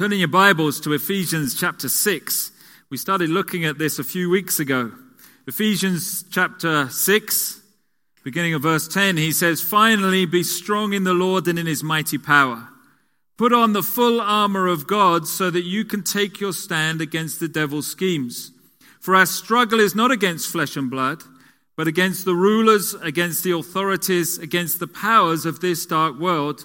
Turning your Bibles to Ephesians chapter 6. We started looking at this a few weeks ago. Ephesians chapter 6, beginning of verse 10, he says, "Finally, be strong in the Lord and in his mighty power. Put on the full armor of God so that you can take your stand against the devil's schemes. For our struggle is not against flesh and blood, but against the rulers, against the authorities, against the powers of this dark world,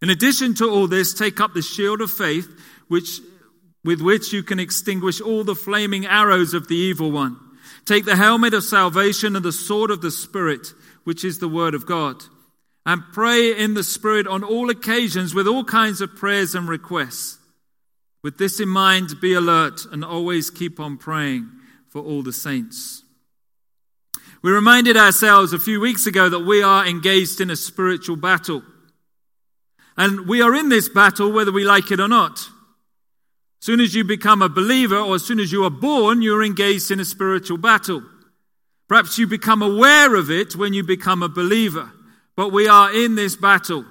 In addition to all this, take up the shield of faith, with which you can extinguish all the flaming arrows of the evil one. Take the helmet of salvation and the sword of the Spirit, which is the word of God. And pray in the Spirit on all occasions with all kinds of prayers and requests. With this in mind, be alert and always keep on praying for all the saints." We reminded ourselves a few weeks ago that we are engaged in a spiritual battle. And we are in this battle whether we like it or not. As soon as you become a believer or as soon as you are born, you're engaged in a spiritual battle. Perhaps you become aware of it when you become a believer. But we are in this battle.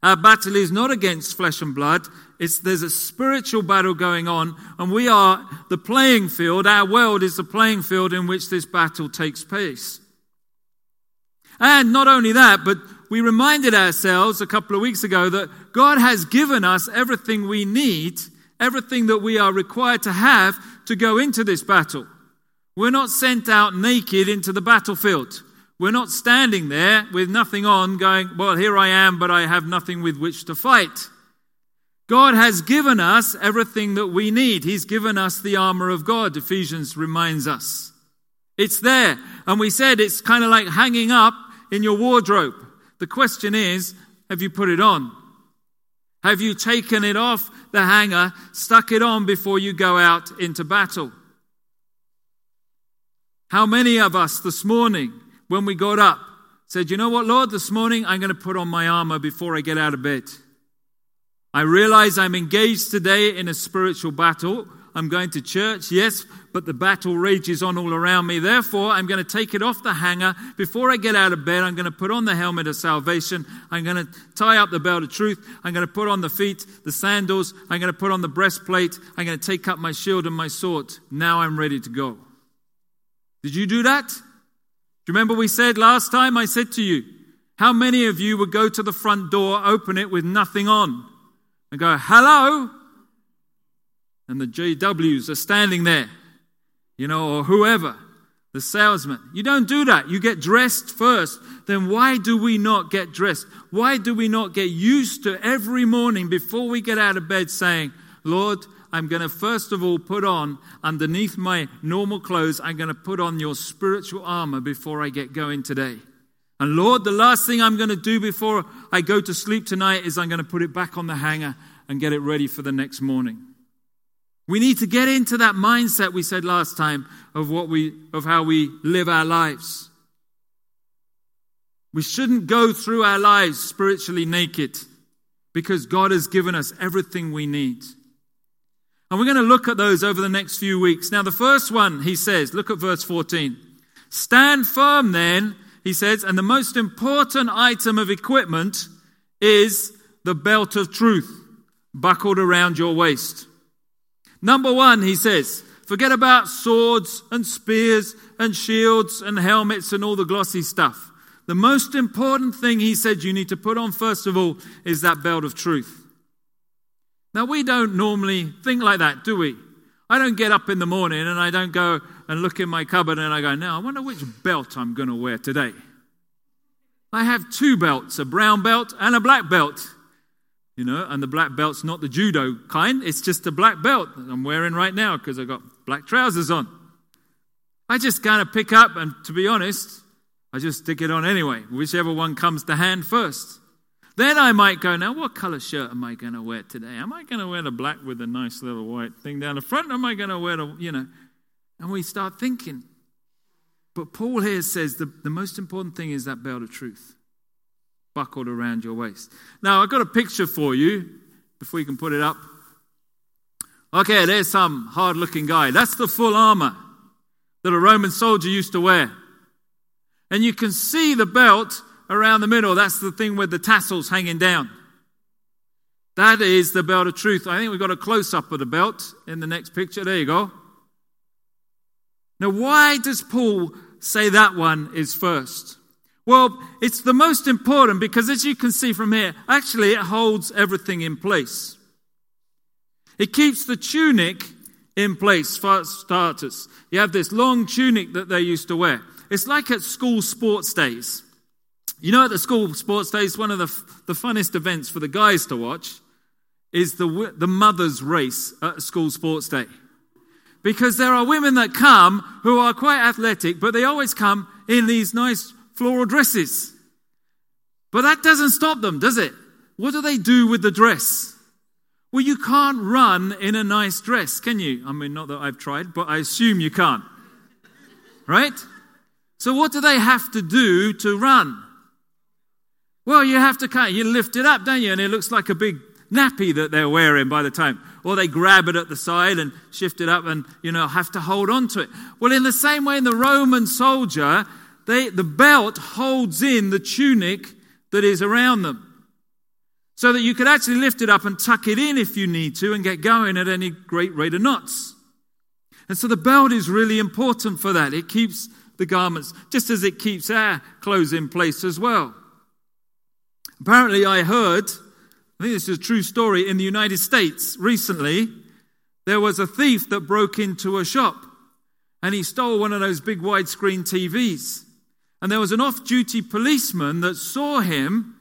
Our battle is not against flesh and blood. There's a spiritual battle going on, and we are the playing field. Our world is the playing field in which this battle takes place. And not only that, but we reminded ourselves a couple of weeks ago that God has given us everything we need, everything that we are required to have to go into this battle. We're not sent out naked into the battlefield. We're not standing there with nothing on going, "Well, here I am, but I have nothing with which to fight." God has given us everything that we need. He's given us the armor of God, Ephesians reminds us. It's there. And we said it's kind of like hanging up in your wardrobe. The question is, have you put it on? Have you taken it off the hanger, stuck it on before you go out into battle? How many of us this morning, when we got up, said, "You know what, Lord, this morning I'm going to put on my armor before I get out of bed. I realize I'm engaged today in a spiritual battle. I'm going to church, yes, but the battle rages on all around me. Therefore, I'm going to take it off the hanger. Before I get out of bed, I'm going to put on the helmet of salvation. I'm going to tie up the belt of truth. I'm going to put on the feet, the sandals. I'm going to put on the breastplate. I'm going to take up my shield and my sword. Now I'm ready to go." Did you do that? Do you remember we said last time, I said to you, how many of you would go to the front door, open it with nothing on? And go, "Hello," and the JWs are standing there, or whoever, the salesman. You don't do that. You get dressed first. Then why do we not get dressed? Why do we not get used to every morning before we get out of bed saying, "Lord, I'm going to first of all put on, underneath my normal clothes, I'm going to put on your spiritual armor before I get going today. And Lord, the last thing I'm going to do before I go to sleep tonight is I'm going to put it back on the hanger and get it ready for the next morning." We need to get into that mindset we said last time of how we live our lives. We shouldn't go through our lives spiritually naked because God has given us everything we need. And we're going to look at those over the next few weeks. Now, the first one, he says, look at verse 14. "Stand firm then," he says, "and the most important item of equipment is the belt of truth buckled around your waist." Number one, he says, forget about swords and spears and shields and helmets and all the glossy stuff. The most important thing, he said, you need to put on first of all is that belt of truth. Now, we don't normally think like that, do we? I don't get up in the morning and I don't go and look in my cupboard and I go, "Now, I wonder which belt I'm going to wear today." I have two belts, a brown belt and a black belt. And the black belt's not the judo kind. It's just a black belt that I'm wearing right now because I've got black trousers on. I just kind of pick up and, to be honest, I just stick it on anyway, whichever one comes to hand first. Then I might go, now what color shirt am I going to wear today? Am I going to wear the black with a nice little white thing down the front? Am I going to wear the, you know? And we start thinking. But Paul here says the most important thing is that belt of truth buckled around your waist. Now, I've got a picture for you, if we can put it up. Okay, there's some hard-looking guy. That's the full armor that a Roman soldier used to wear. And you can see the belt around the middle. That's the thing with the tassels hanging down. That is the belt of truth. I think we've got a close-up of the belt in the next picture. There you go. Now, why does Paul say that one is first? Well, it's the most important because, as you can see from here, actually it holds everything in place. It keeps the tunic in place, for starters. You have this long tunic that they used to wear. It's like at school sports days. You know, at the school sports days, one of the funnest events for the guys to watch is the mother's race at a school sports day. Because there are women that come who are quite athletic, but they always come in these nice floral dresses. But that doesn't stop them, does it? What do they do with the dress? Well, you can't run in a nice dress, can you? I mean, not that I've tried, but I assume you can't. Right? So what do they have to do to run? Well, you have to kind of, you lift it up, don't you? And it looks like a big nappy that they're wearing by the time. Or they grab it at the side and shift it up and, you know, have to hold on to it. Well, in the same way, in the Roman soldier, the belt holds in the tunic that is around them. So that you could actually lift it up and tuck it in if you need to and get going at any great rate of knots. And so the belt is really important for that. It keeps the garments, just as it keeps our clothes in place as well. Apparently I heard, I think this is a true story, in the United States recently, there was a thief that broke into a shop and he stole one of those big widescreen TVs. And there was an off-duty policeman that saw him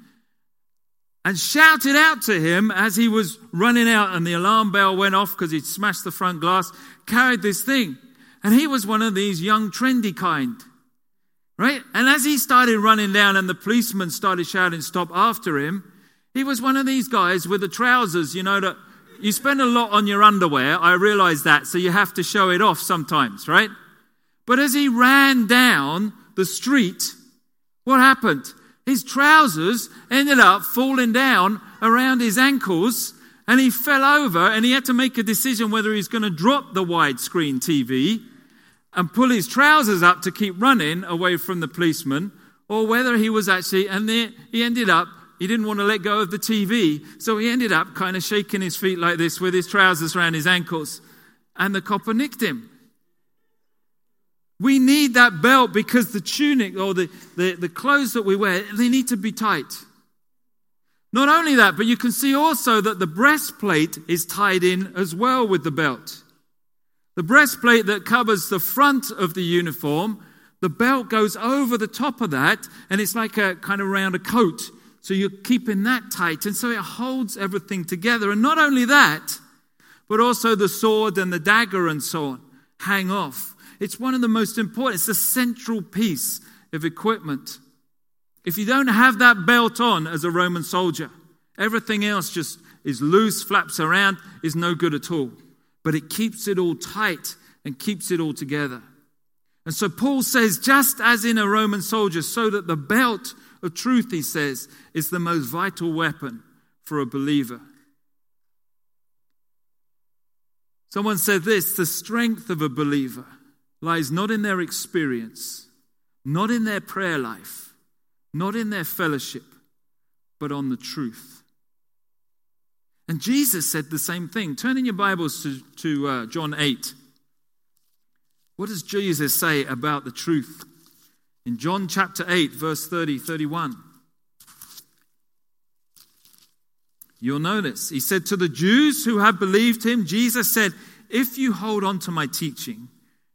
and shouted out to him as he was running out, and the alarm bell went off because he'd smashed the front glass, carried this thing. And he was one of these young, trendy kind, right? And as he started running down and the policeman started shouting, stop, after him, he was one of these guys with the trousers, you know, that you spend a lot on your underwear. I realize that, so you have to show it off sometimes, right? But as he ran down the street, what happened? His trousers ended up falling down around his ankles, and he fell over, and he had to make a decision whether he's going to drop the widescreen TV and pull his trousers up to keep running away from the policeman, or whether he was actually, and he ended up, he didn't want to let go of the TV, so he ended up kind of shaking his feet like this with his trousers around his ankles, and the copper nicked him. We need that belt because the tunic or the clothes that we wear, they need to be tight. Not only that, but you can see also that the breastplate is tied in as well with the belt. The breastplate that covers the front of the uniform, the belt goes over the top of that, and it's like a kind of round a coat. So you're keeping that tight, and so it holds everything together. And not only that, but also the sword and the dagger and so on hang off. It's one of the most important. It's the central piece of equipment. If you don't have that belt on as a Roman soldier, everything else just is loose, flaps around, is no good at all. But it keeps it all tight and keeps it all together. And so Paul says, just as in a Roman soldier, so that the belt of truth, he says, is the most vital weapon for a believer. Someone said this, the strength of a believer lies not in their experience, not in their prayer life, not in their fellowship, but on the truth. And Jesus said the same thing. Turn in your Bibles to John 8. What does Jesus say about the truth? In John chapter 8, verse 30, 31. You'll notice, he said to the Jews who had believed him, Jesus said, if you hold on to my teaching,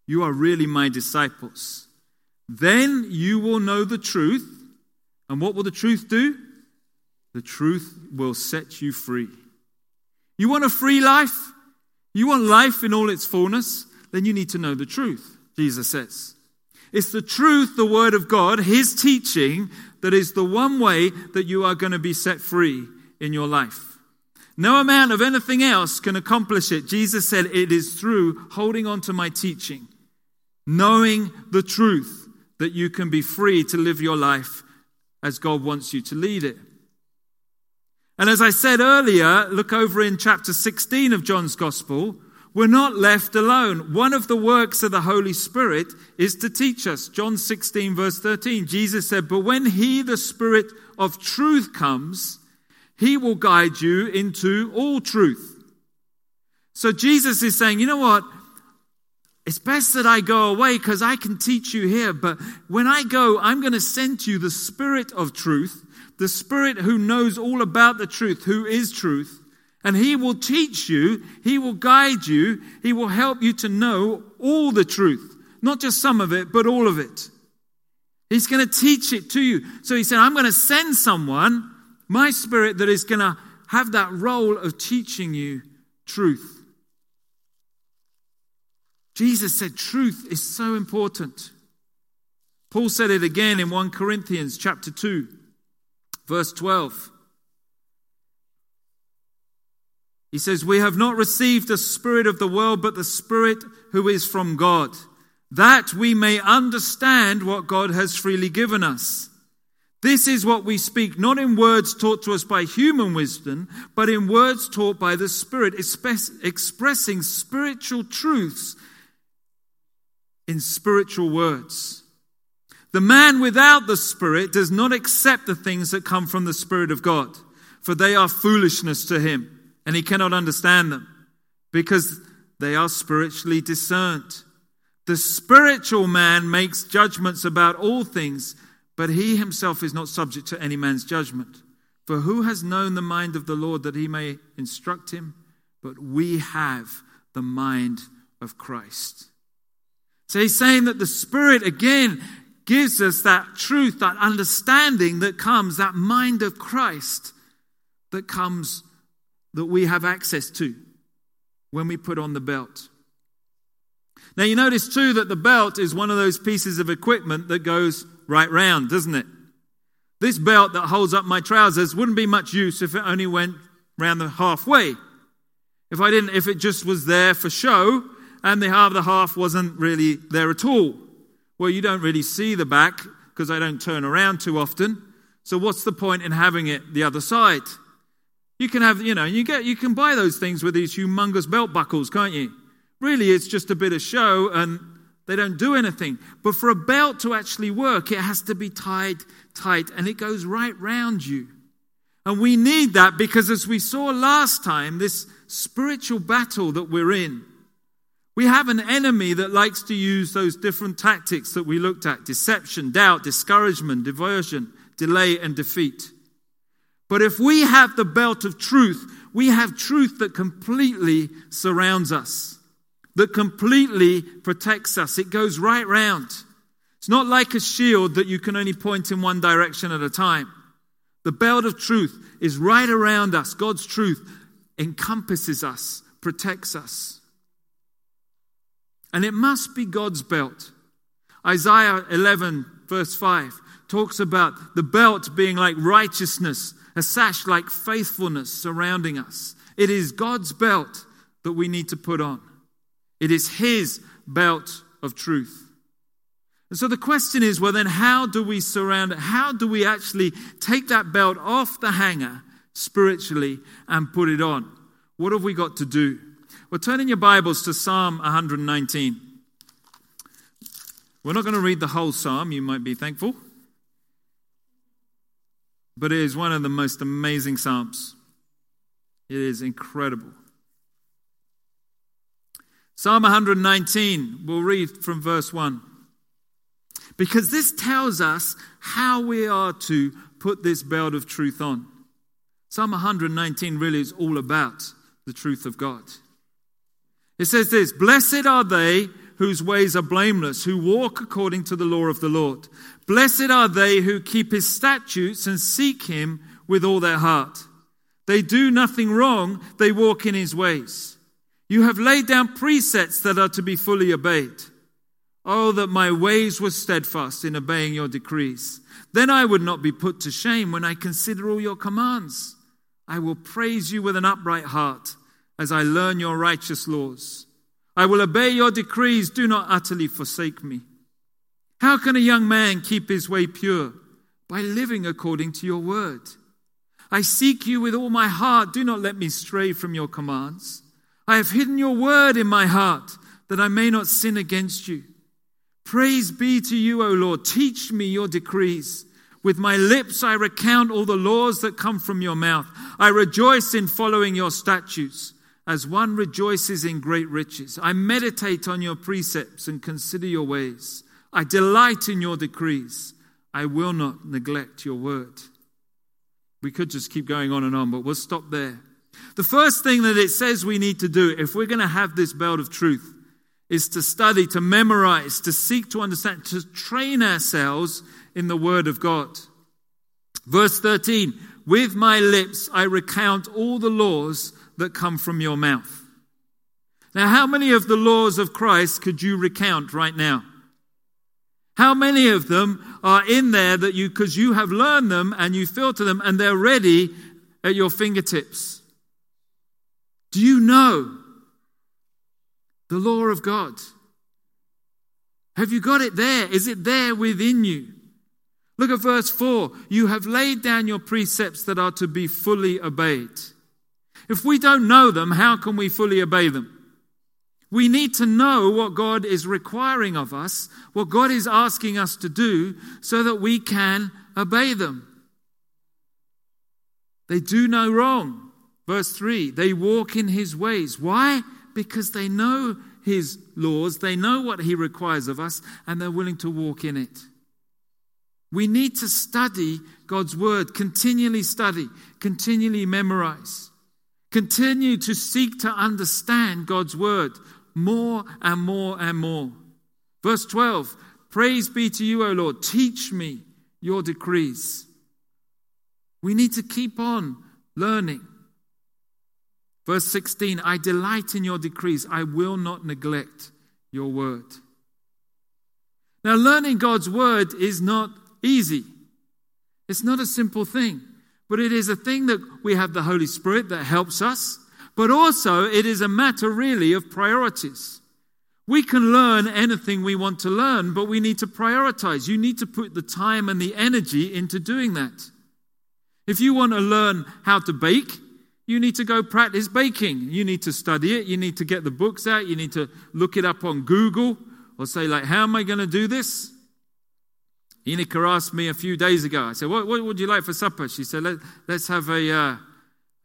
you are really my disciples. Then you will know the truth. And what will the truth do? The truth will set you free. You want a free life? You want life in all its fullness? Then you need to know the truth, Jesus says. It's the truth, the word of God, his teaching, That is the one way that you are going to be set free in your life. No amount of anything else can accomplish it. Jesus said it is through holding on to my teaching, knowing the truth, that you can be free to live your life as God wants you to lead it. And as I said earlier, look over in chapter 16 of John's Gospel, we're not left alone. One of the works of the Holy Spirit is to teach us. John 16 verse 13, Jesus said, "But when he, the Spirit of truth, comes, he will guide you into all truth." So Jesus is saying, you know what? It's best that I go away because I can teach you here. But when I go, I'm going to send you the Spirit of truth, the Spirit who knows all about the truth, who is truth. And he will teach you, he will guide you, he will help you to know all the truth. Not just some of it, but all of it. He's going to teach it to you. So he said, I'm going to send someone, my Spirit, that is going to have that role of teaching you truth. Jesus said truth is so important. Paul said it again in 1 Corinthians chapter 2, verse 12. He says, "We have not received the spirit of the world, but the Spirit who is from God, that we may understand what God has freely given us. This is what we speak, not in words taught to us by human wisdom, but in words taught by the Spirit, expressing spiritual truths in spiritual words. The man without the Spirit does not accept the things that come from the Spirit of God, for they are foolishness to him. And he cannot understand them because they are spiritually discerned. The spiritual man makes judgments about all things, but he himself is not subject to any man's judgment. For who has known the mind of the Lord that he may instruct him? But we have the mind of Christ." So he's saying that the Spirit, again, gives us that truth, that understanding that comes, that mind of Christ that comes, that we have access to when we put on the belt. Now you notice too that the belt is one of those pieces of equipment that goes right round, doesn't it? This belt that holds up my trousers wouldn't be much use if it only went round the halfway. If it just was there for show and the half wasn't really there at all. Well, you don't really see the back because I don't turn around too often. So what's the point in having it the other side? You can have, you can buy those things with these humongous belt buckles, can't you? Really, it's just a bit of show and they don't do anything. But for a belt to actually work, it has to be tied tight and it goes right round you. And we need that because, as we saw last time, this spiritual battle that we're in, we have an enemy that likes to use those different tactics that we looked at: deception, doubt, discouragement, diversion, delay, and defeat. But if we have the belt of truth, we have truth that completely surrounds us, that completely protects us. It goes right round. It's not like a shield that you can only point in one direction at a time. The belt of truth is right around us. God's truth encompasses us, protects us. And it must be God's belt. Isaiah 11 verse 5 talks about the belt being like righteousness, a sash like faithfulness surrounding us. It is God's belt that we need to put on. It is his belt of truth. And so the question is, well then, how do we surround it? How do we actually take that belt off the hanger spiritually and put it on? What have we got to do? Well, turn in your Bibles to Psalm 119. We're not going to read the whole psalm, you might be thankful. But it is one of the most amazing psalms. It is incredible. Psalm 119, we'll read from verse 1. Because this tells us how we are to put this belt of truth on. Psalm 119 really is all about the truth of God. It says this: "Blessed are they whose ways are blameless, who walk according to the law of the Lord. Blessed are they who keep his statutes and seek him with all their heart. They do nothing wrong, they walk in his ways. You have laid down precepts that are to be fully obeyed. Oh, that my ways were steadfast in obeying your decrees. Then I would not be put to shame when I consider all your commands. I will praise you with an upright heart as I learn your righteous laws. I will obey your decrees. Do not utterly forsake me. How can a young man keep his way pure? By living according to your word. I seek you with all my heart. Do not let me stray from your commands. I have hidden your word in my heart that I may not sin against you. Praise be to you, O Lord. Teach me your decrees. With my lips I recount all the laws that come from your mouth. I rejoice in following your statutes, as one rejoices in great riches. I meditate on your precepts and consider your ways. I delight in your decrees. I will not neglect your word. We could just keep going on and on, but we'll stop there. The first thing that it says we need to do, if we're going to have this belt of truth, is to study, to memorize, to seek to understand, to train ourselves in the word of God. Verse 13, with my lips I recount all the laws that come from your mouth. Now, how many of the laws of Christ could you recount right now? How many of them are in there that you, because you have learned them and you filter them and they're ready at your fingertips? Do you know the law of God? Have you got it there? Is it there within you? Look at verse 4. You have laid down your precepts that are to be fully obeyed. If we don't know them, how can we fully obey them? We need to know what God is requiring of us, what God is asking us to do, so that we can obey them. They do no wrong. Verse 3, they walk in his ways. Why? Because they know his laws, they know what he requires of us, and they're willing to walk in it. We need to study God's word, continually study, continually memorize. Continue to seek to understand God's word more and more and more. Verse 12, praise be to you, O Lord. Teach me your decrees. We need to keep on learning. Verse 16, I delight in your decrees. I will not neglect your word. Now, learning God's word is not easy. It's not a simple thing. But it is a thing that we have the Holy Spirit that helps us. But also it is a matter really of priorities. We can learn anything we want to learn, but we need to prioritize. You need to put the time and the energy into doing that. If you want to learn how to bake, you need to go practice baking. You need to study it. You need to get the books out. You need to look it up on Google or say, like, how am I going to do this? Inika asked me a few days ago, I said, what would you like for supper? She said, let's have a,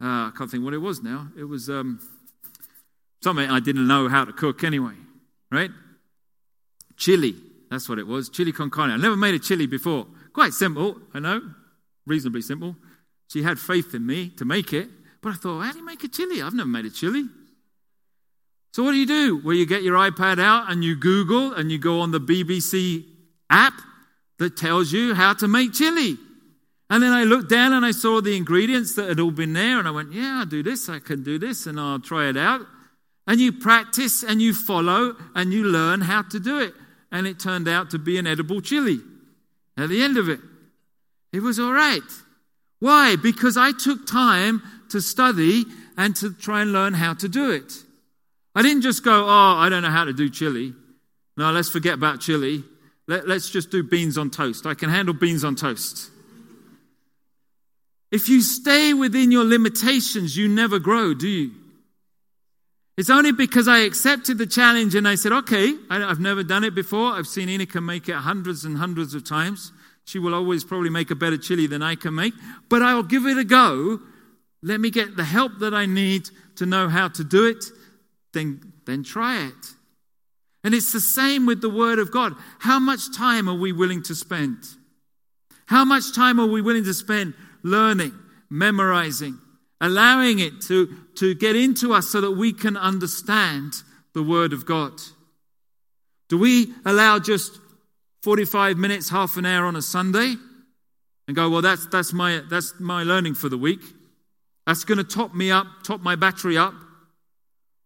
I can't think what it was now. It was something I didn't know how to cook anyway, right? Chili, that's what it was, chili con carne. I never made a chili before. Quite simple, I know, reasonably simple. She had faith in me to make it, but I thought, how do you make a chili? I've never made a chili. So what do you do? Well, you get your iPad out and you Google and you go on the BBC app that tells you how to make chili. And then I looked down and I saw the ingredients that had all been there. And I went, yeah, I'll do this. I can do this and I'll try it out. And you practice and you follow and you learn how to do it. And it turned out to be an edible chili. At the end of it, it was all right. Why? Because I took time to study and to try and learn how to do it. I didn't just go, oh, I don't know how to do chili. No, let's forget about chili. Let's just do beans on toast. I can handle beans on toast. If you stay within your limitations, you never grow, do you? It's only because I accepted the challenge and I said, okay, I've never done it before. I've seen Inika make it hundreds and hundreds of times. She will always probably make a better chili than I can make. But I'll give it a go. Let me get the help that I need to know how to do it. Then try it. And it's the same with the Word of God. How much time are we willing to spend? How much time are we willing to spend learning, memorizing, allowing it to get into us so that we can understand the Word of God? Do we allow just 45 minutes, half an hour on a Sunday and go, well, that's my learning for the week. That's going to top my battery up.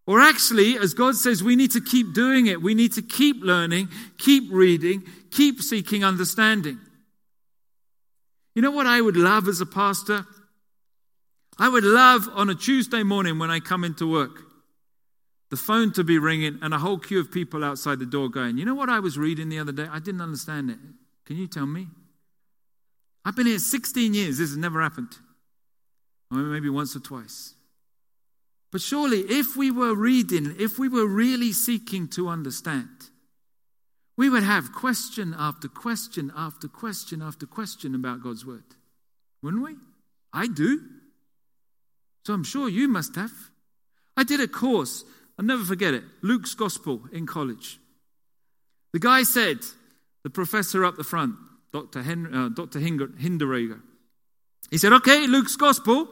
Or actually, as God says, we need to keep doing it. We need to keep learning, keep reading, keep seeking understanding. You know what I would love as a pastor? I would love on a Tuesday morning when I come into work, the phone to be ringing and a whole queue of people outside the door going, you know what I was reading the other day? I didn't understand it. Can you tell me? I've been here 16 years. This has never happened. Or maybe once or twice. But surely if we were reading, if we were really seeking to understand, we would have question after question after question after question about God's word. Wouldn't we? I do. So I'm sure you must have. I did a course, I'll never forget it, Luke's Gospel in college. The guy said, the professor up the front, Dr. Hinderegger, he said, okay, Luke's Gospel.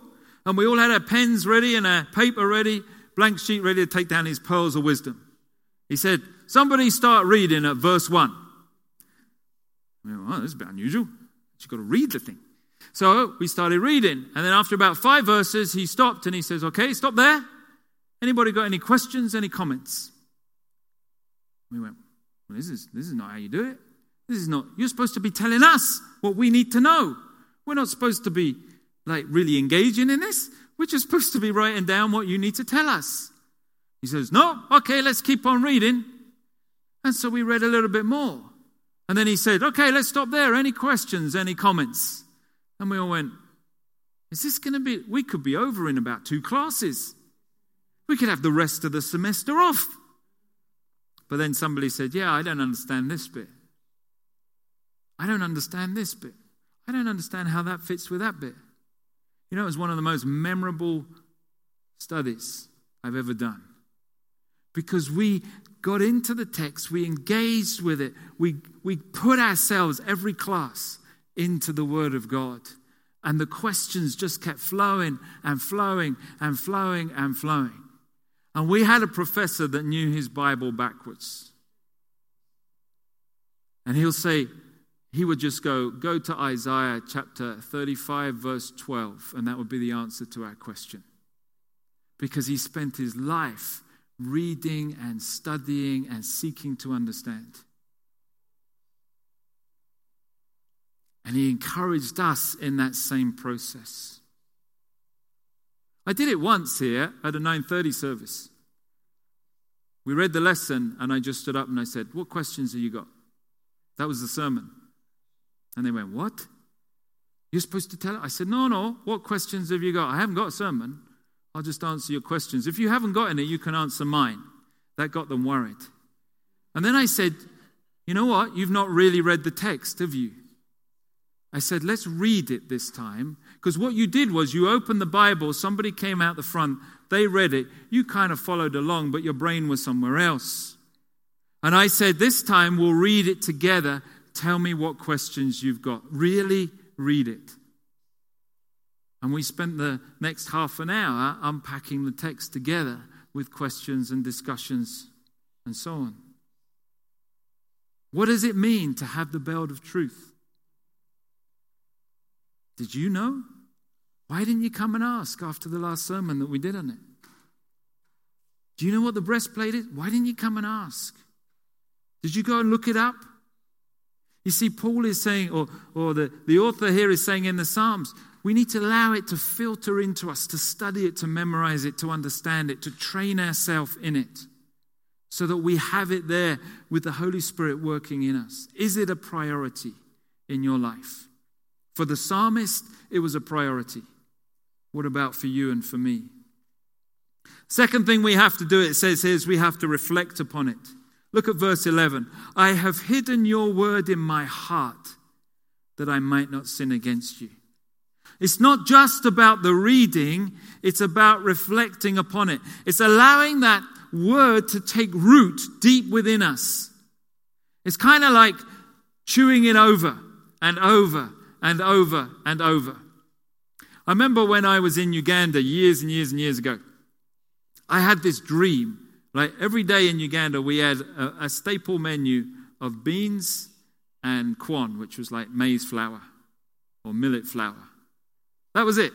And we all had our pens ready and our paper ready, blank sheet ready to take down his pearls of wisdom. He said, somebody start reading at verse 1. We went, well, this is a bit unusual. You've got to read the thing. So we started reading. And then after about 5 verses, he stopped and he says, okay, stop there. Anybody got any questions, any comments? We went, well, this is not how you do it. This is not, you're supposed to be telling us what we need to know. We're not supposed to be like really engaging in this. We're just supposed to be writing down what you need to tell us. He says, no, okay, let's keep on reading. And so we read a little bit more. And then he said, okay, let's stop there. Any questions, any comments? And we all went, is this going to be, we could be over in about 2 classes. We could have the rest of the semester off. But then somebody said, yeah, I don't understand this bit. I don't understand this bit. I don't understand how that fits with that bit. You know, it was one of the most memorable studies I've ever done. Because we got into the text, we engaged with it, we put ourselves, every class, into the Word of God. And the questions just kept flowing and flowing and flowing and flowing. And we had a professor that knew his Bible backwards. And he'll say, he would just go to Isaiah chapter 35, verse 12, and that would be the answer to our question. Because he spent his life reading and studying and seeking to understand. And he encouraged us in that same process. I did it once here at a 9:30 service. We read the lesson, and I just stood up and I said, what questions have you got? That was the sermon. And they went, what? You're supposed to tell it? I said, no. What questions have you got? I haven't got a sermon. I'll just answer your questions. If you haven't got any, you can answer mine. That got them worried. And then I said, you know what? You've not really read the text, have you? I said, let's read it this time. Because what you did was you opened the Bible. Somebody came out the front. They read it. You kind of followed along, but your brain was somewhere else. And I said, this time we'll read it together. Tell me what questions you've got. Really read it. And we spent the next half an hour unpacking the text together with questions and discussions and so on. What does it mean to have the belt of truth? Did you know? Why didn't you come and ask after the last sermon that we did on it? Do you know what the breastplate is? Why didn't you come and ask? Did you go and look it up? You see, Paul is saying, or the author here is saying in the Psalms, we need to allow it to filter into us, to study it, to memorize it, to understand it, to train ourselves in it, so that we have it there with the Holy Spirit working in us. Is it a priority in your life? For the psalmist, it was a priority. What about for you and for me? Second thing we have to do, it says here, is we have to reflect upon it. Look at verse 11. I have hidden your word in my heart that I might not sin against you. It's not just about the reading. It's about reflecting upon it. It's allowing that word to take root deep within us. It's kind of like chewing it over and over and over and over. I remember when I was in Uganda years and years and years ago, I had this dream. Like every day in Uganda, we had a staple menu of beans and kwon, which was like maize flour or millet flour. That was it.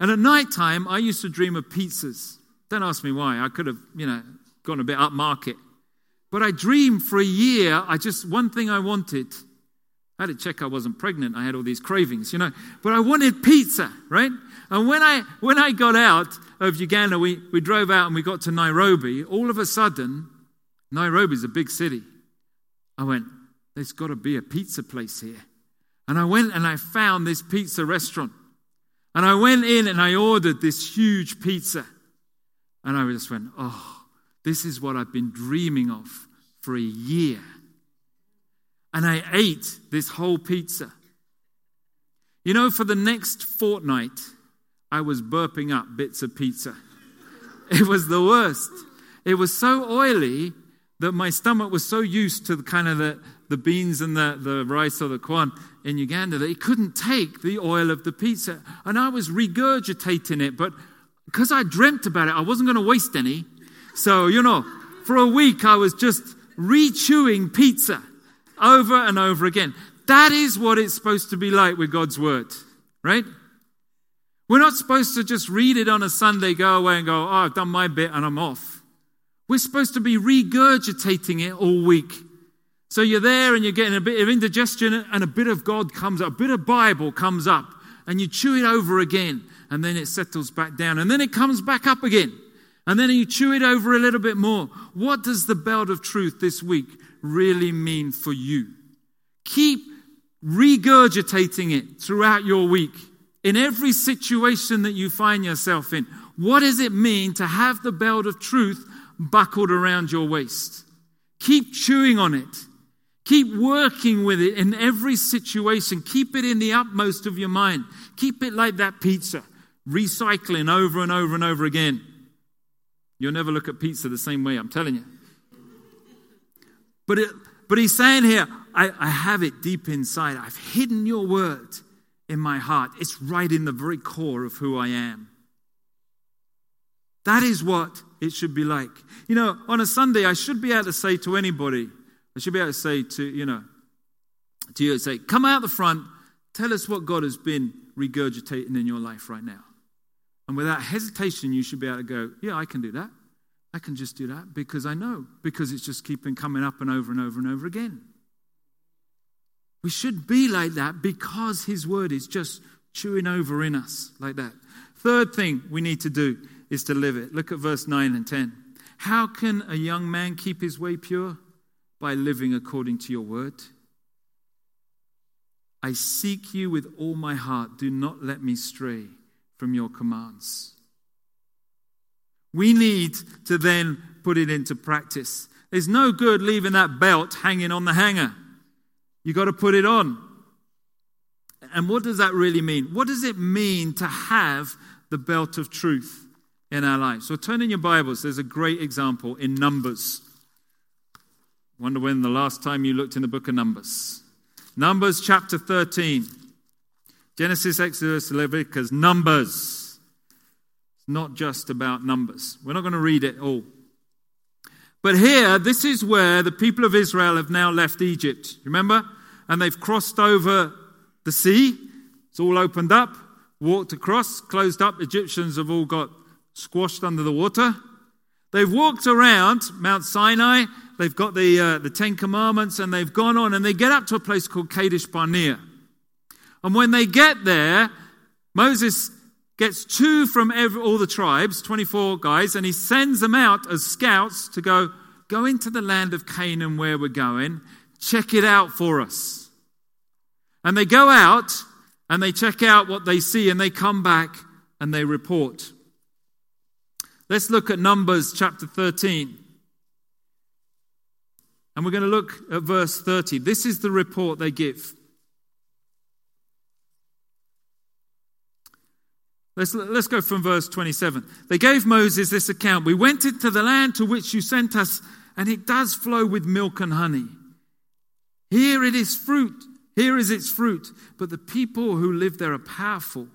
And at night time, I used to dream of pizzas. Don't ask me why. I could have, gone a bit upmarket. But I dreamed for a year, one thing I wanted. I had to check I wasn't pregnant. I had all these cravings, But I wanted pizza, right? And when I got out of Uganda, we drove out and we got to Nairobi. All of a sudden, Nairobi's a big city. I went, there's got to be a pizza place here. And I went and I found this pizza restaurant. And I went in and I ordered this huge pizza. And I just went, oh, this is what I've been dreaming of for a year. And I ate this whole pizza. For the next fortnight, I was burping up bits of pizza. It was the worst. It was so oily that my stomach was so used to the kind of the beans and the rice or the kwan in Uganda that it couldn't take the oil of the pizza. And I was regurgitating it, but because I dreamt about it, I wasn't going to waste any. So, for a week, I was just re-chewing pizza. Over and over again. That is what it's supposed to be like with God's word, right? We're not supposed to just read it on a Sunday, go away and go, oh, I've done my bit and I'm off. We're supposed to be regurgitating it all week. So you're there and you're getting a bit of indigestion and a bit of God comes up, a bit of Bible comes up and you chew it over again and then it settles back down and then it comes back up again and then you chew it over a little bit more. What does the belt of truth this week really mean for you? Keep regurgitating it throughout your week. In every situation that you find yourself in, what does it mean to have the belt of truth buckled around your waist? Keep chewing on it. Keep working with it in every situation. Keep it in the utmost of your mind. Keep it like that pizza, recycling over and over and over again. You'll never look at pizza the same way, I'm telling you. But he's saying here, I have it deep inside. I've hidden your word in my heart. It's right in the very core of who I am. That is what it should be like. On a Sunday, I should be able to say to anybody, I should be able to say to you, say, come out the front, tell us what God has been regurgitating in your life right now. And without hesitation, you should be able to go, yeah, I can do that. I can just do that because I know, because it's just keeping coming up and over and over and over again. We should be like that because his word is just chewing over in us like that. Third thing we need to do is to live it. Look at verse 9 and 10. How can a young man keep his way pure? By living according to your word. I seek you with all my heart. Do not let me stray from your commands. We need to then put it into practice. There's no good leaving that belt hanging on the hanger. You got to put it on. And what does that really mean? What does it mean to have the belt of truth in our lives? So turn in your Bibles. There's a great example in Numbers. Wonder when the last time you looked in the book of Numbers. Numbers chapter 13. Genesis, Exodus, Leviticus, Numbers. Not just about numbers. We're not going to read it all. But here, this is where the people of Israel have now left Egypt. Remember? And they've crossed over the sea. It's all opened up, walked across, closed up. Egyptians have all got squashed under the water. They've walked around Mount Sinai. They've got the Ten Commandments and they've gone on and they get up to a place called Kadesh Barnea. And when they get there, Moses gets two from all the tribes, 24 guys, and he sends them out as scouts to go into the land of Canaan where we're going, check it out for us. And they go out and they check out what they see and they come back and they report. Let's look at Numbers chapter 13. And we're going to look at verse 30. This is the report they give. Let's go from verse 27. They gave Moses this account. We went into the land to which you sent us, and it does flow with milk and honey. Here is its fruit. But the people who live there are powerful,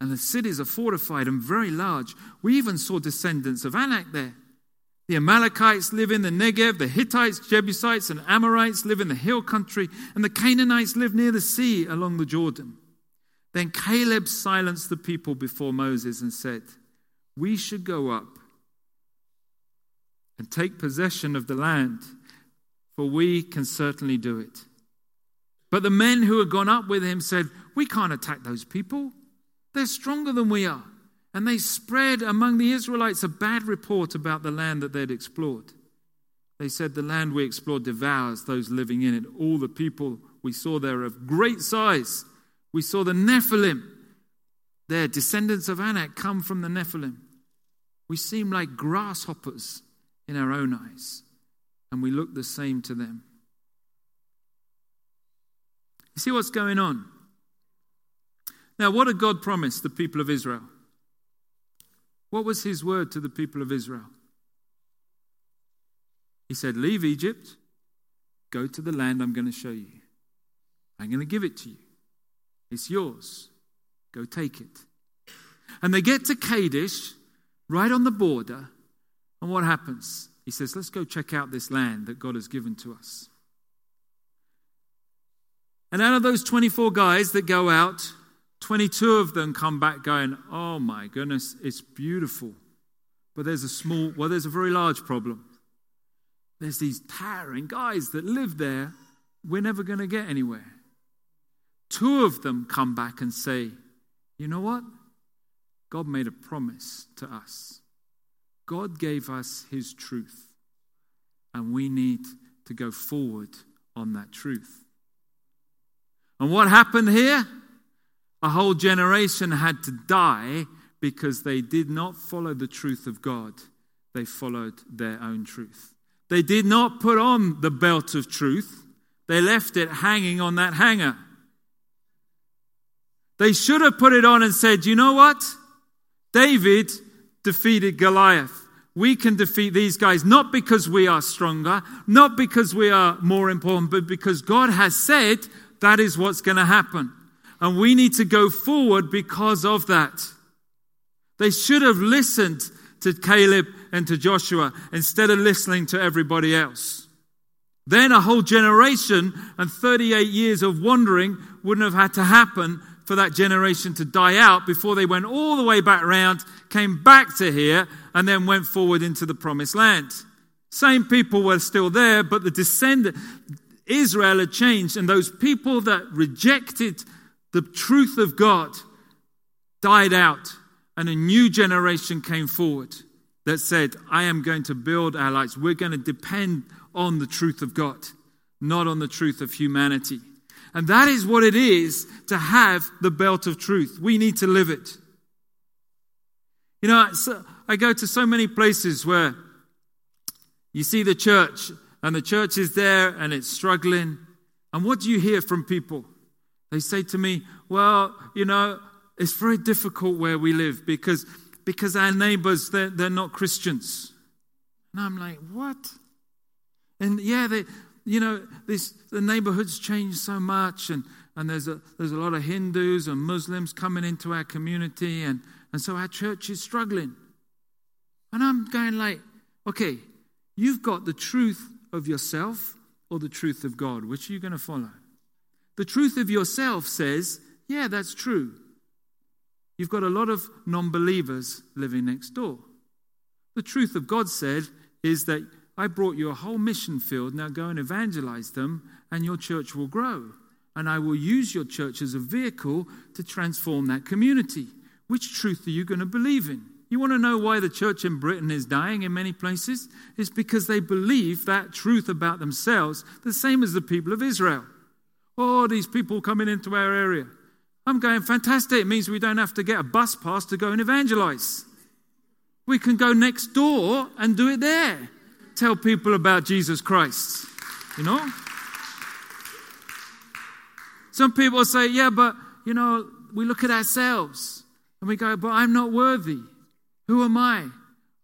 and the cities are fortified and very large. We even saw descendants of Anak there. The Amalekites live in the Negev, the Hittites, Jebusites, and Amorites live in the hill country, and the Canaanites live near the sea along the Jordan. Then Caleb silenced the people before Moses and said, we should go up and take possession of the land, for we can certainly do it. But the men who had gone up with him said, we can't attack those people. They're stronger than we are. And they spread among the Israelites a bad report about the land that they'd explored. They said, the land we explored devours those living in it. All the people we saw there are of great size. We saw the Nephilim. Their descendants of Anak come from the Nephilim. We seem like grasshoppers in our own eyes, and we look the same to them. You see what's going on? Now, what had God promised the people of Israel? What was his word to the people of Israel? He said, leave Egypt, go to the land I'm going to show you. I'm going to give it to you. It's yours. Go take it. And they get to Kadesh, right on the border, and what happens? He says, let's go check out this land that God has given to us. And out of those 24 guys that go out, 22 of them come back going, oh my goodness, it's beautiful. But there's a very large problem. There's these towering guys that live there. We're never going to get anywhere. 2 of them come back and say, you know what? God made a promise to us. God gave us his truth. And we need to go forward on that truth. And what happened here? A whole generation had to die because they did not follow the truth of God. They followed their own truth. They did not put on the belt of truth. They left it hanging on that hanger. They should have put it on and said, you know what? David defeated Goliath. We can defeat these guys, not because we are stronger, not because we are more important, but because God has said that is what's going to happen. And we need to go forward because of that. They should have listened to Caleb and to Joshua instead of listening to everybody else. Then a whole generation and 38 years of wandering wouldn't have had to happen for that generation to die out before they went all the way back around, came back to here, and then went forward into the promised land. Same people were still there, but the descendant, Israel had changed, and those people that rejected the truth of God died out, and a new generation came forward that said, I am going to build our lives. We're going to depend on the truth of God, not on the truth of humanity. And that is what it is to have the belt of truth. We need to live it. You know, I go to so many places where you see the church, and the church is there, and it's struggling. And what do you hear from people? They say to me, well, you know, it's very difficult where we live because our neighbors, they're not Christians. And I'm like, what? And yeah, the neighborhood's changed so much, and there's a lot of Hindus and Muslims coming into our community, and so our church is struggling. And I'm going like, okay, you've got the truth of yourself or the truth of God. Which are you going to follow? The truth of yourself says, yeah, that's true. You've got a lot of non-believers living next door. The truth of God said is that I brought you a whole mission field, now go and evangelize them, and your church will grow. And I will use your church as a vehicle to transform that community. Which truth are you going to believe in? You want to know why the church in Britain is dying in many places? It's because they believe that truth about themselves, the same as the people of Israel. Oh, these people coming into our area. I'm going, fantastic. It means we don't have to get a bus pass to go and evangelize. We can go next door and do it there. Tell people about Jesus Christ, you know. Some people say, yeah, but, you know, we look at ourselves and we go, but I'm not worthy. Who am I?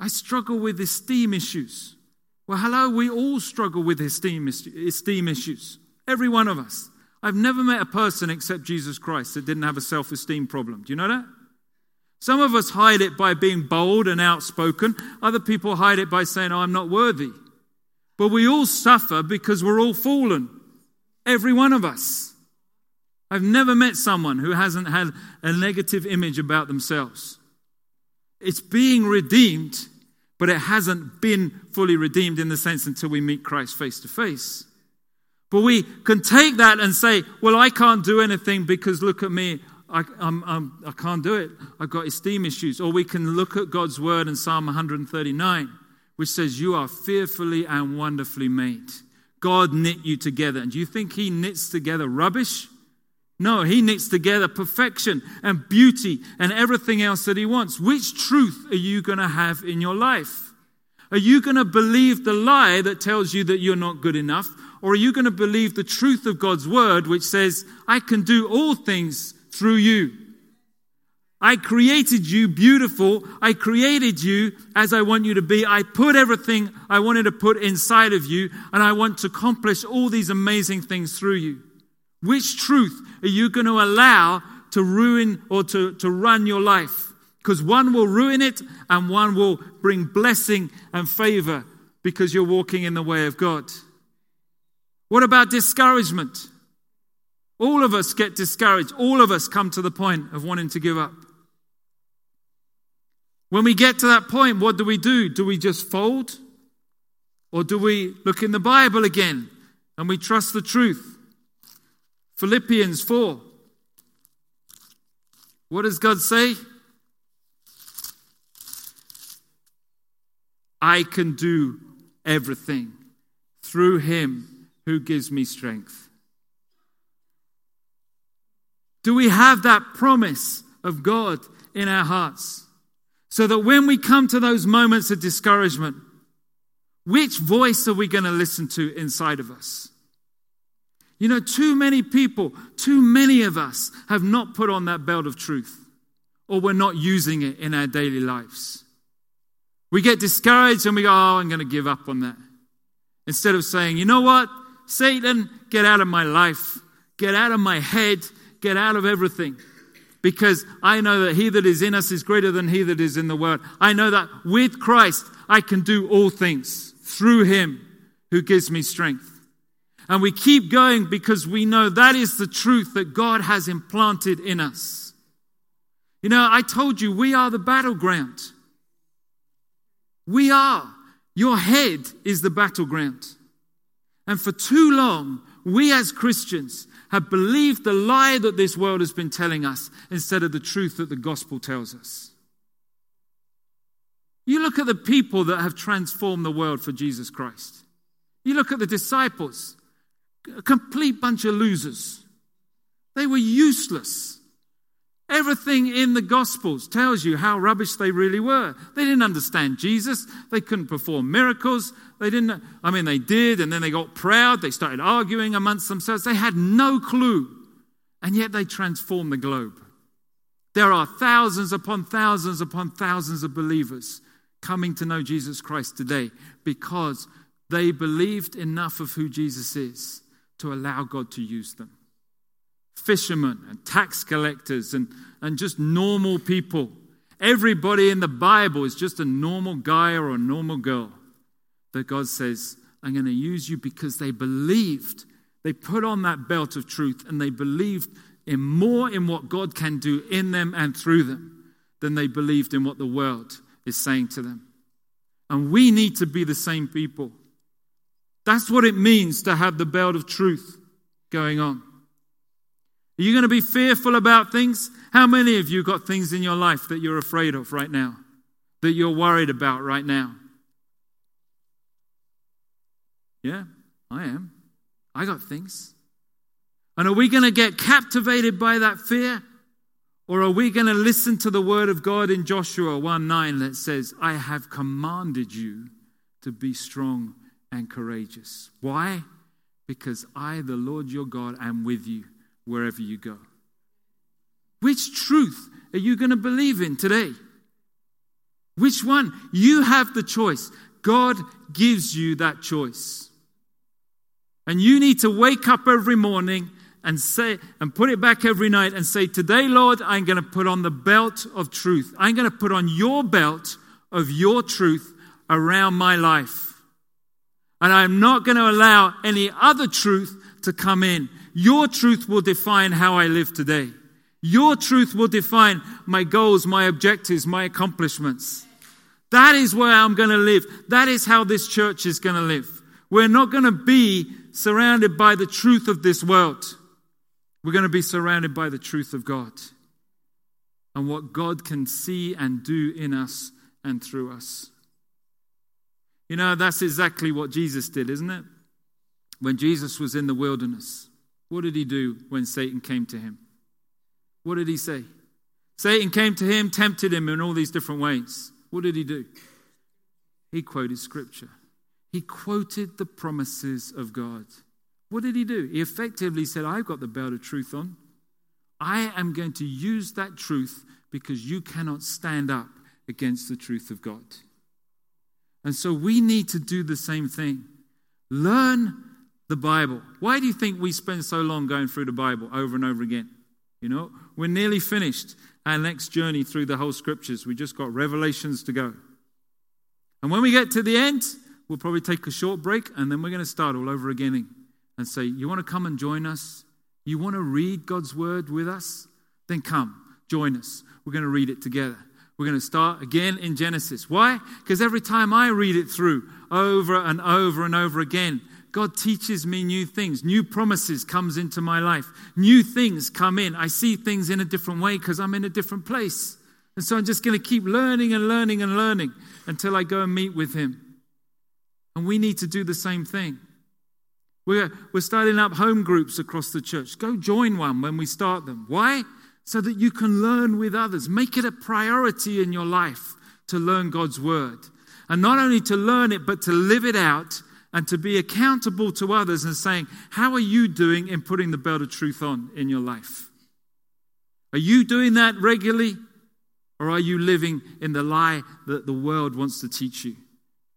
I struggle with esteem issues. Well, hello, we all struggle with esteem issues. Every one of us. I've never met a person except Jesus Christ that didn't have a self-esteem problem. Do you know that? Some of us hide it by being bold and outspoken. Other people hide it by saying, oh, I'm not worthy. But we all suffer because we're all fallen. Every one of us. I've never met someone who hasn't had a negative image about themselves. It's being redeemed but it hasn't been fully redeemed in the sense until we meet Christ face to face. But we can take that and say, well, I can't do anything because look at me, I can't do it. I've got esteem issues. Or we can look at God's word in Psalm 139, which says, you are fearfully and wonderfully made. God knit you together. And do you think he knits together rubbish? No, he knits together perfection and beauty and everything else that he wants. Which truth are you going to have in your life? Are you going to believe the lie that tells you that you're not good enough? Or are you going to believe the truth of God's word, which says, I can do all things through you. I created you beautiful. I created you as I want you to be. I put everything I wanted to put inside of you, and I want to accomplish all these amazing things through you. Which truth are you going to allow to ruin or to run your life? Because one will ruin it and one will bring blessing and favor because you're walking in the way of God. What about discouragement? All of us get discouraged. All of us come to the point of wanting to give up. When we get to that point, what do we do? Do we just fold? Or do we look in the Bible again and we trust the truth? Philippians 4. What does God say? I can do everything through him who gives me strength. Do we have that promise of God in our hearts? So that when we come to those moments of discouragement, which voice are we going to listen to inside of us? You know, too many people, too many of us have not put on that belt of truth, or we're not using it in our daily lives. We get discouraged and we go, oh, I'm going to give up on that. Instead of saying, you know what, Satan, get out of my life, get out of my head, get out of everything, because I know that he that is in us is greater than he that is in the world. I know that with Christ, I can do all things through him who gives me strength. And we keep going because we know that is the truth that God has implanted in us. You know, I told you, we are the battleground. We are. Your head is the battleground. And for too long, we as Christians have believed the lie that this world has been telling us instead of the truth that the gospel tells us. You look at the people that have transformed the world for Jesus Christ. You look at the disciples, a complete bunch of losers. They were useless. Everything in the Gospels tells you how rubbish they really were. They didn't understand Jesus. They couldn't perform miracles. They did, and then they got proud. They started arguing amongst themselves. They had no clue, and yet they transformed the globe. There are thousands upon thousands upon thousands of believers coming to know Jesus Christ today because they believed enough of who Jesus is to allow God to use them. Fishermen and tax collectors and just normal people. Everybody in the Bible is just a normal guy or a normal girl that God says, I'm going to use you, because they believed. They put on that belt of truth and they believed in more in what God can do in them and through them than they believed in what the world is saying to them. And we need to be the same people. That's what it means to have the belt of truth going on. Are you going to be fearful about things? How many of you got things in your life that you're afraid of right now, that you're worried about right now? Yeah, I am. I got things. And are we going to get captivated by that fear? Or are we going to listen to the word of God in Joshua 1:9 that says, I have commanded you to be strong and courageous. Why? Because I, the Lord your God, am with you wherever you go. Which truth are you going to believe in today? Which one? You have the choice. God gives you that choice. And you need to wake up every morning and say, and put it back every night and say, today, Lord, I'm going to put on the belt of truth. I'm going to put on your belt of your truth around my life. And I'm not going to allow any other truth to come in. Your truth will define how I live today. Your truth will define my goals, my objectives, my accomplishments. That is where I'm going to live. That is how this church is going to live. We're not going to be surrounded by the truth of this world. We're going to be surrounded by the truth of God and what God can see and do in us and through us. You know, that's exactly what Jesus did, isn't it? When Jesus was in the wilderness, what did he do when Satan came to him? What did he say? Satan came to him, tempted him in all these different ways. What did he do? He quoted scripture. He quoted the promises of God. What did he do? He effectively said, I've got the belt of truth on. I am going to use that truth because you cannot stand up against the truth of God. And so we need to do the same thing. Learn the Bible. Why do you think we spend so long going through the Bible over and over again? You know, we're nearly finished our next journey through the whole scriptures. We just got Revelations to go. And when we get to the end, we'll probably take a short break and then we're going to start all over again and say, you want to come and join us? You want to read God's word with us? Then come, join us. We're going to read it together. We're going to start again in Genesis. Why? Because every time I read it through over and over and over again, God teaches me new things. New promises comes into my life. New things come in. I see things in a different way because I'm in a different place. And so I'm just going to keep learning and learning and learning until I go and meet with him. And we need to do the same thing. We're starting up home groups across the church. Go join one when we start them. Why? So that you can learn with others. Make it a priority in your life to learn God's word. And not only to learn it, but to live it out and to be accountable to others and saying, how are you doing in putting the belt of truth on in your life? Are you doing that regularly? Or are you living in the lie that the world wants to teach you,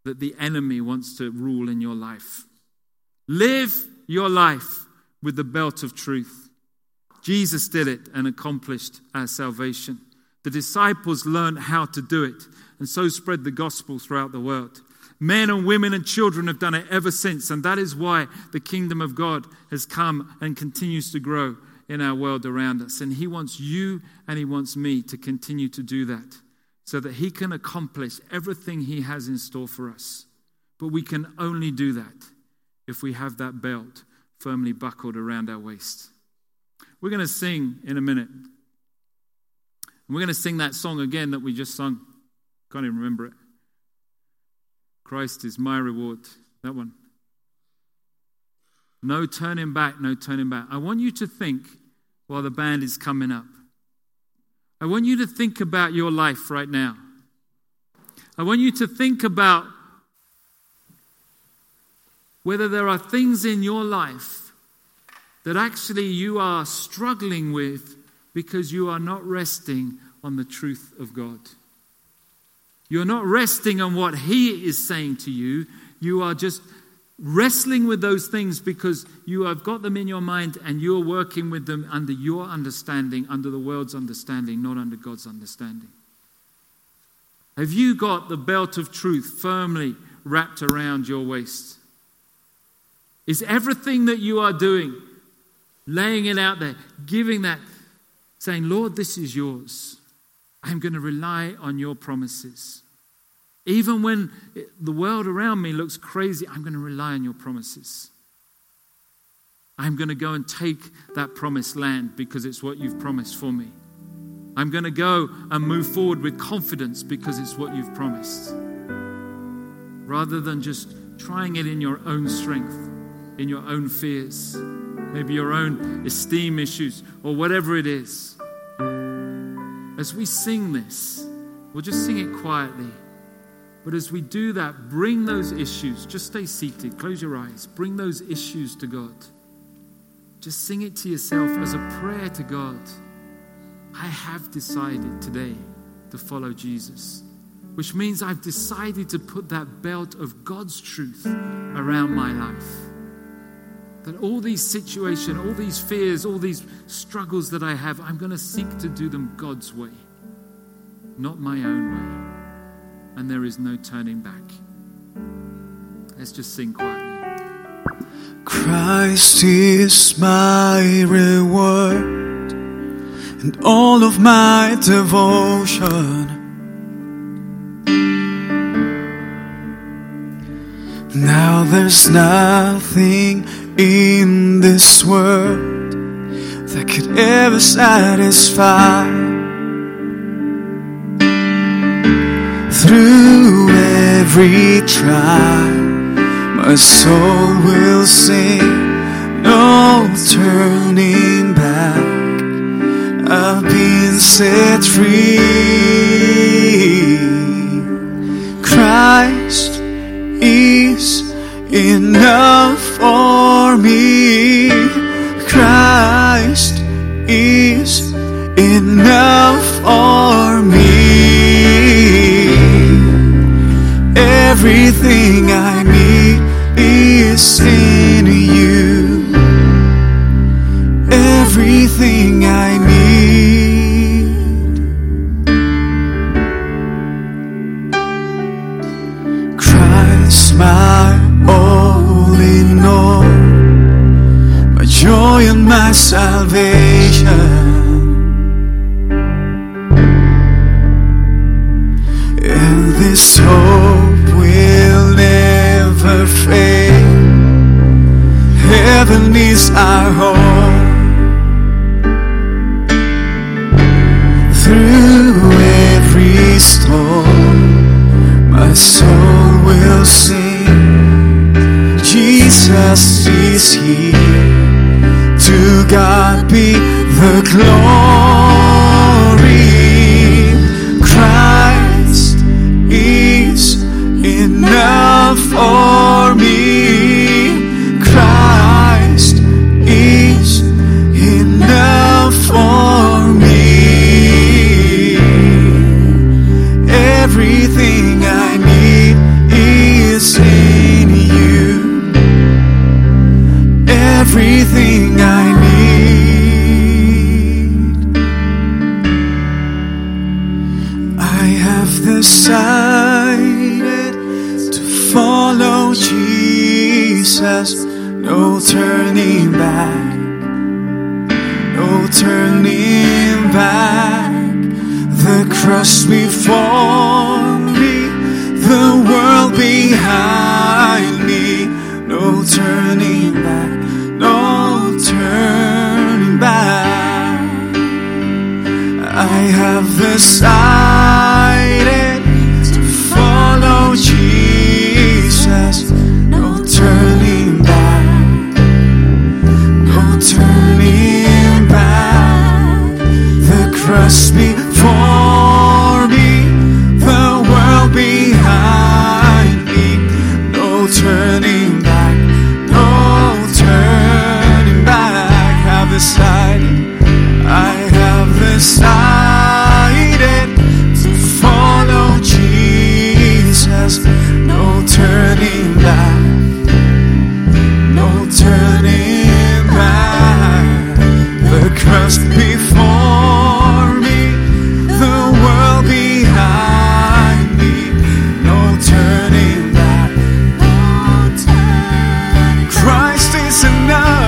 that the enemy wants to rule in your life? Live your life with the belt of truth. Jesus did it and accomplished our salvation. The disciples learned how to do it and so spread the gospel throughout the world. Men and women and children have done it ever since, and that is why the kingdom of God has come and continues to grow in our world around us. And he wants you and he wants me to continue to do that so that he can accomplish everything he has in store for us. But we can only do that if we have that belt firmly buckled around our waist. We're going to sing in a minute. We're going to sing that song again that we just sung. Can't even remember it. Christ is my reward. That one. No turning back, no turning back. I want you to think while the band is coming up. I want you to think about your life right now. I want you to think about whether there are things in your life that actually you are struggling with because you are not resting on the truth of God. You're not resting on what he is saying to you. You are just wrestling with those things because you have got them in your mind and you're working with them under your understanding, under the world's understanding, not under God's understanding. Have you got the belt of truth firmly wrapped around your waist? Is everything that you are doing laying it out there, giving that, saying, Lord, this is yours. I'm going to rely on your promises. Even when the world around me looks crazy, I'm going to rely on your promises. I'm going to go and take that promised land because it's what you've promised for me. I'm going to go and move forward with confidence because it's what you've promised. Rather than just trying it in your own strength, in your own fears, maybe your own esteem issues or whatever it is. As we sing this, we'll just sing it quietly. But as we do that, bring those issues. Just stay seated. Close your eyes. Bring those issues to God. Just sing it to yourself as a prayer to God. I have decided today to follow Jesus, which means I've decided to put that belt of God's truth around my life. That all these situations, all these fears, all these struggles that I have, I'm going to seek to do them God's way, not my own way. And there is no turning back. Let's just sing quietly. Christ is my reward and all of my devotion. Now there's nothing in this world that could ever satisfy. Through every trial, my soul will sing, no turning back. I've been set free. Christ is enough for me. Christ is enough for me. Everything I need is in you. Everything I need. My all in all, my joy and my salvation. And this hope will never fail. Heaven is our home. Through every storm, my soul will sing, Jesus is here. To God be the glory. Christ is enough for me. Christ is enough for me. Everything I need is in you. Everything I need. I have decided to follow Jesus. No turning back. No turning back. The cross before me, the world behind me. No turning back. No turning back. I have decided to follow Jesus. No turning back. No turning back. The cross before me, the world behind me. No turning back. No turning. I have decided to follow Jesus. No turning back. No turning back. The cross before me, the world behind me. No turning back. No turning back. Christ is enough.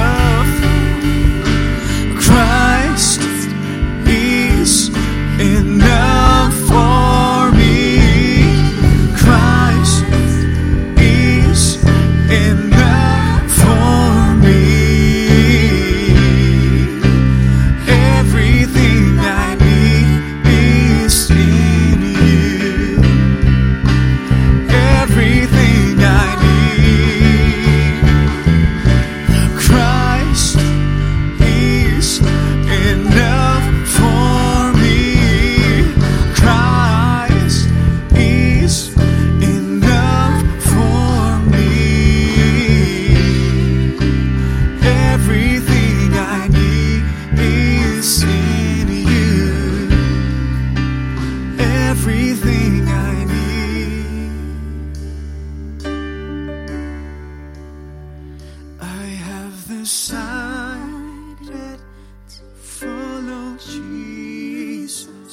Decided to follow Jesus.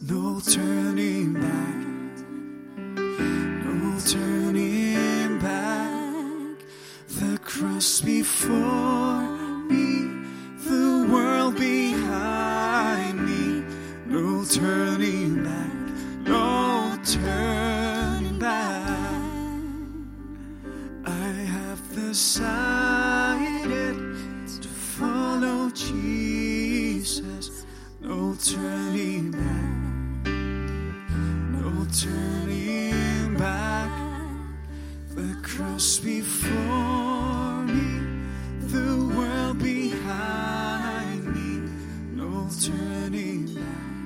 No turning back. No turning back. The cross before me, the world behind me. No turning back. No turning back. turning back, no turning back. The cross before me, the world behind me, no turning back.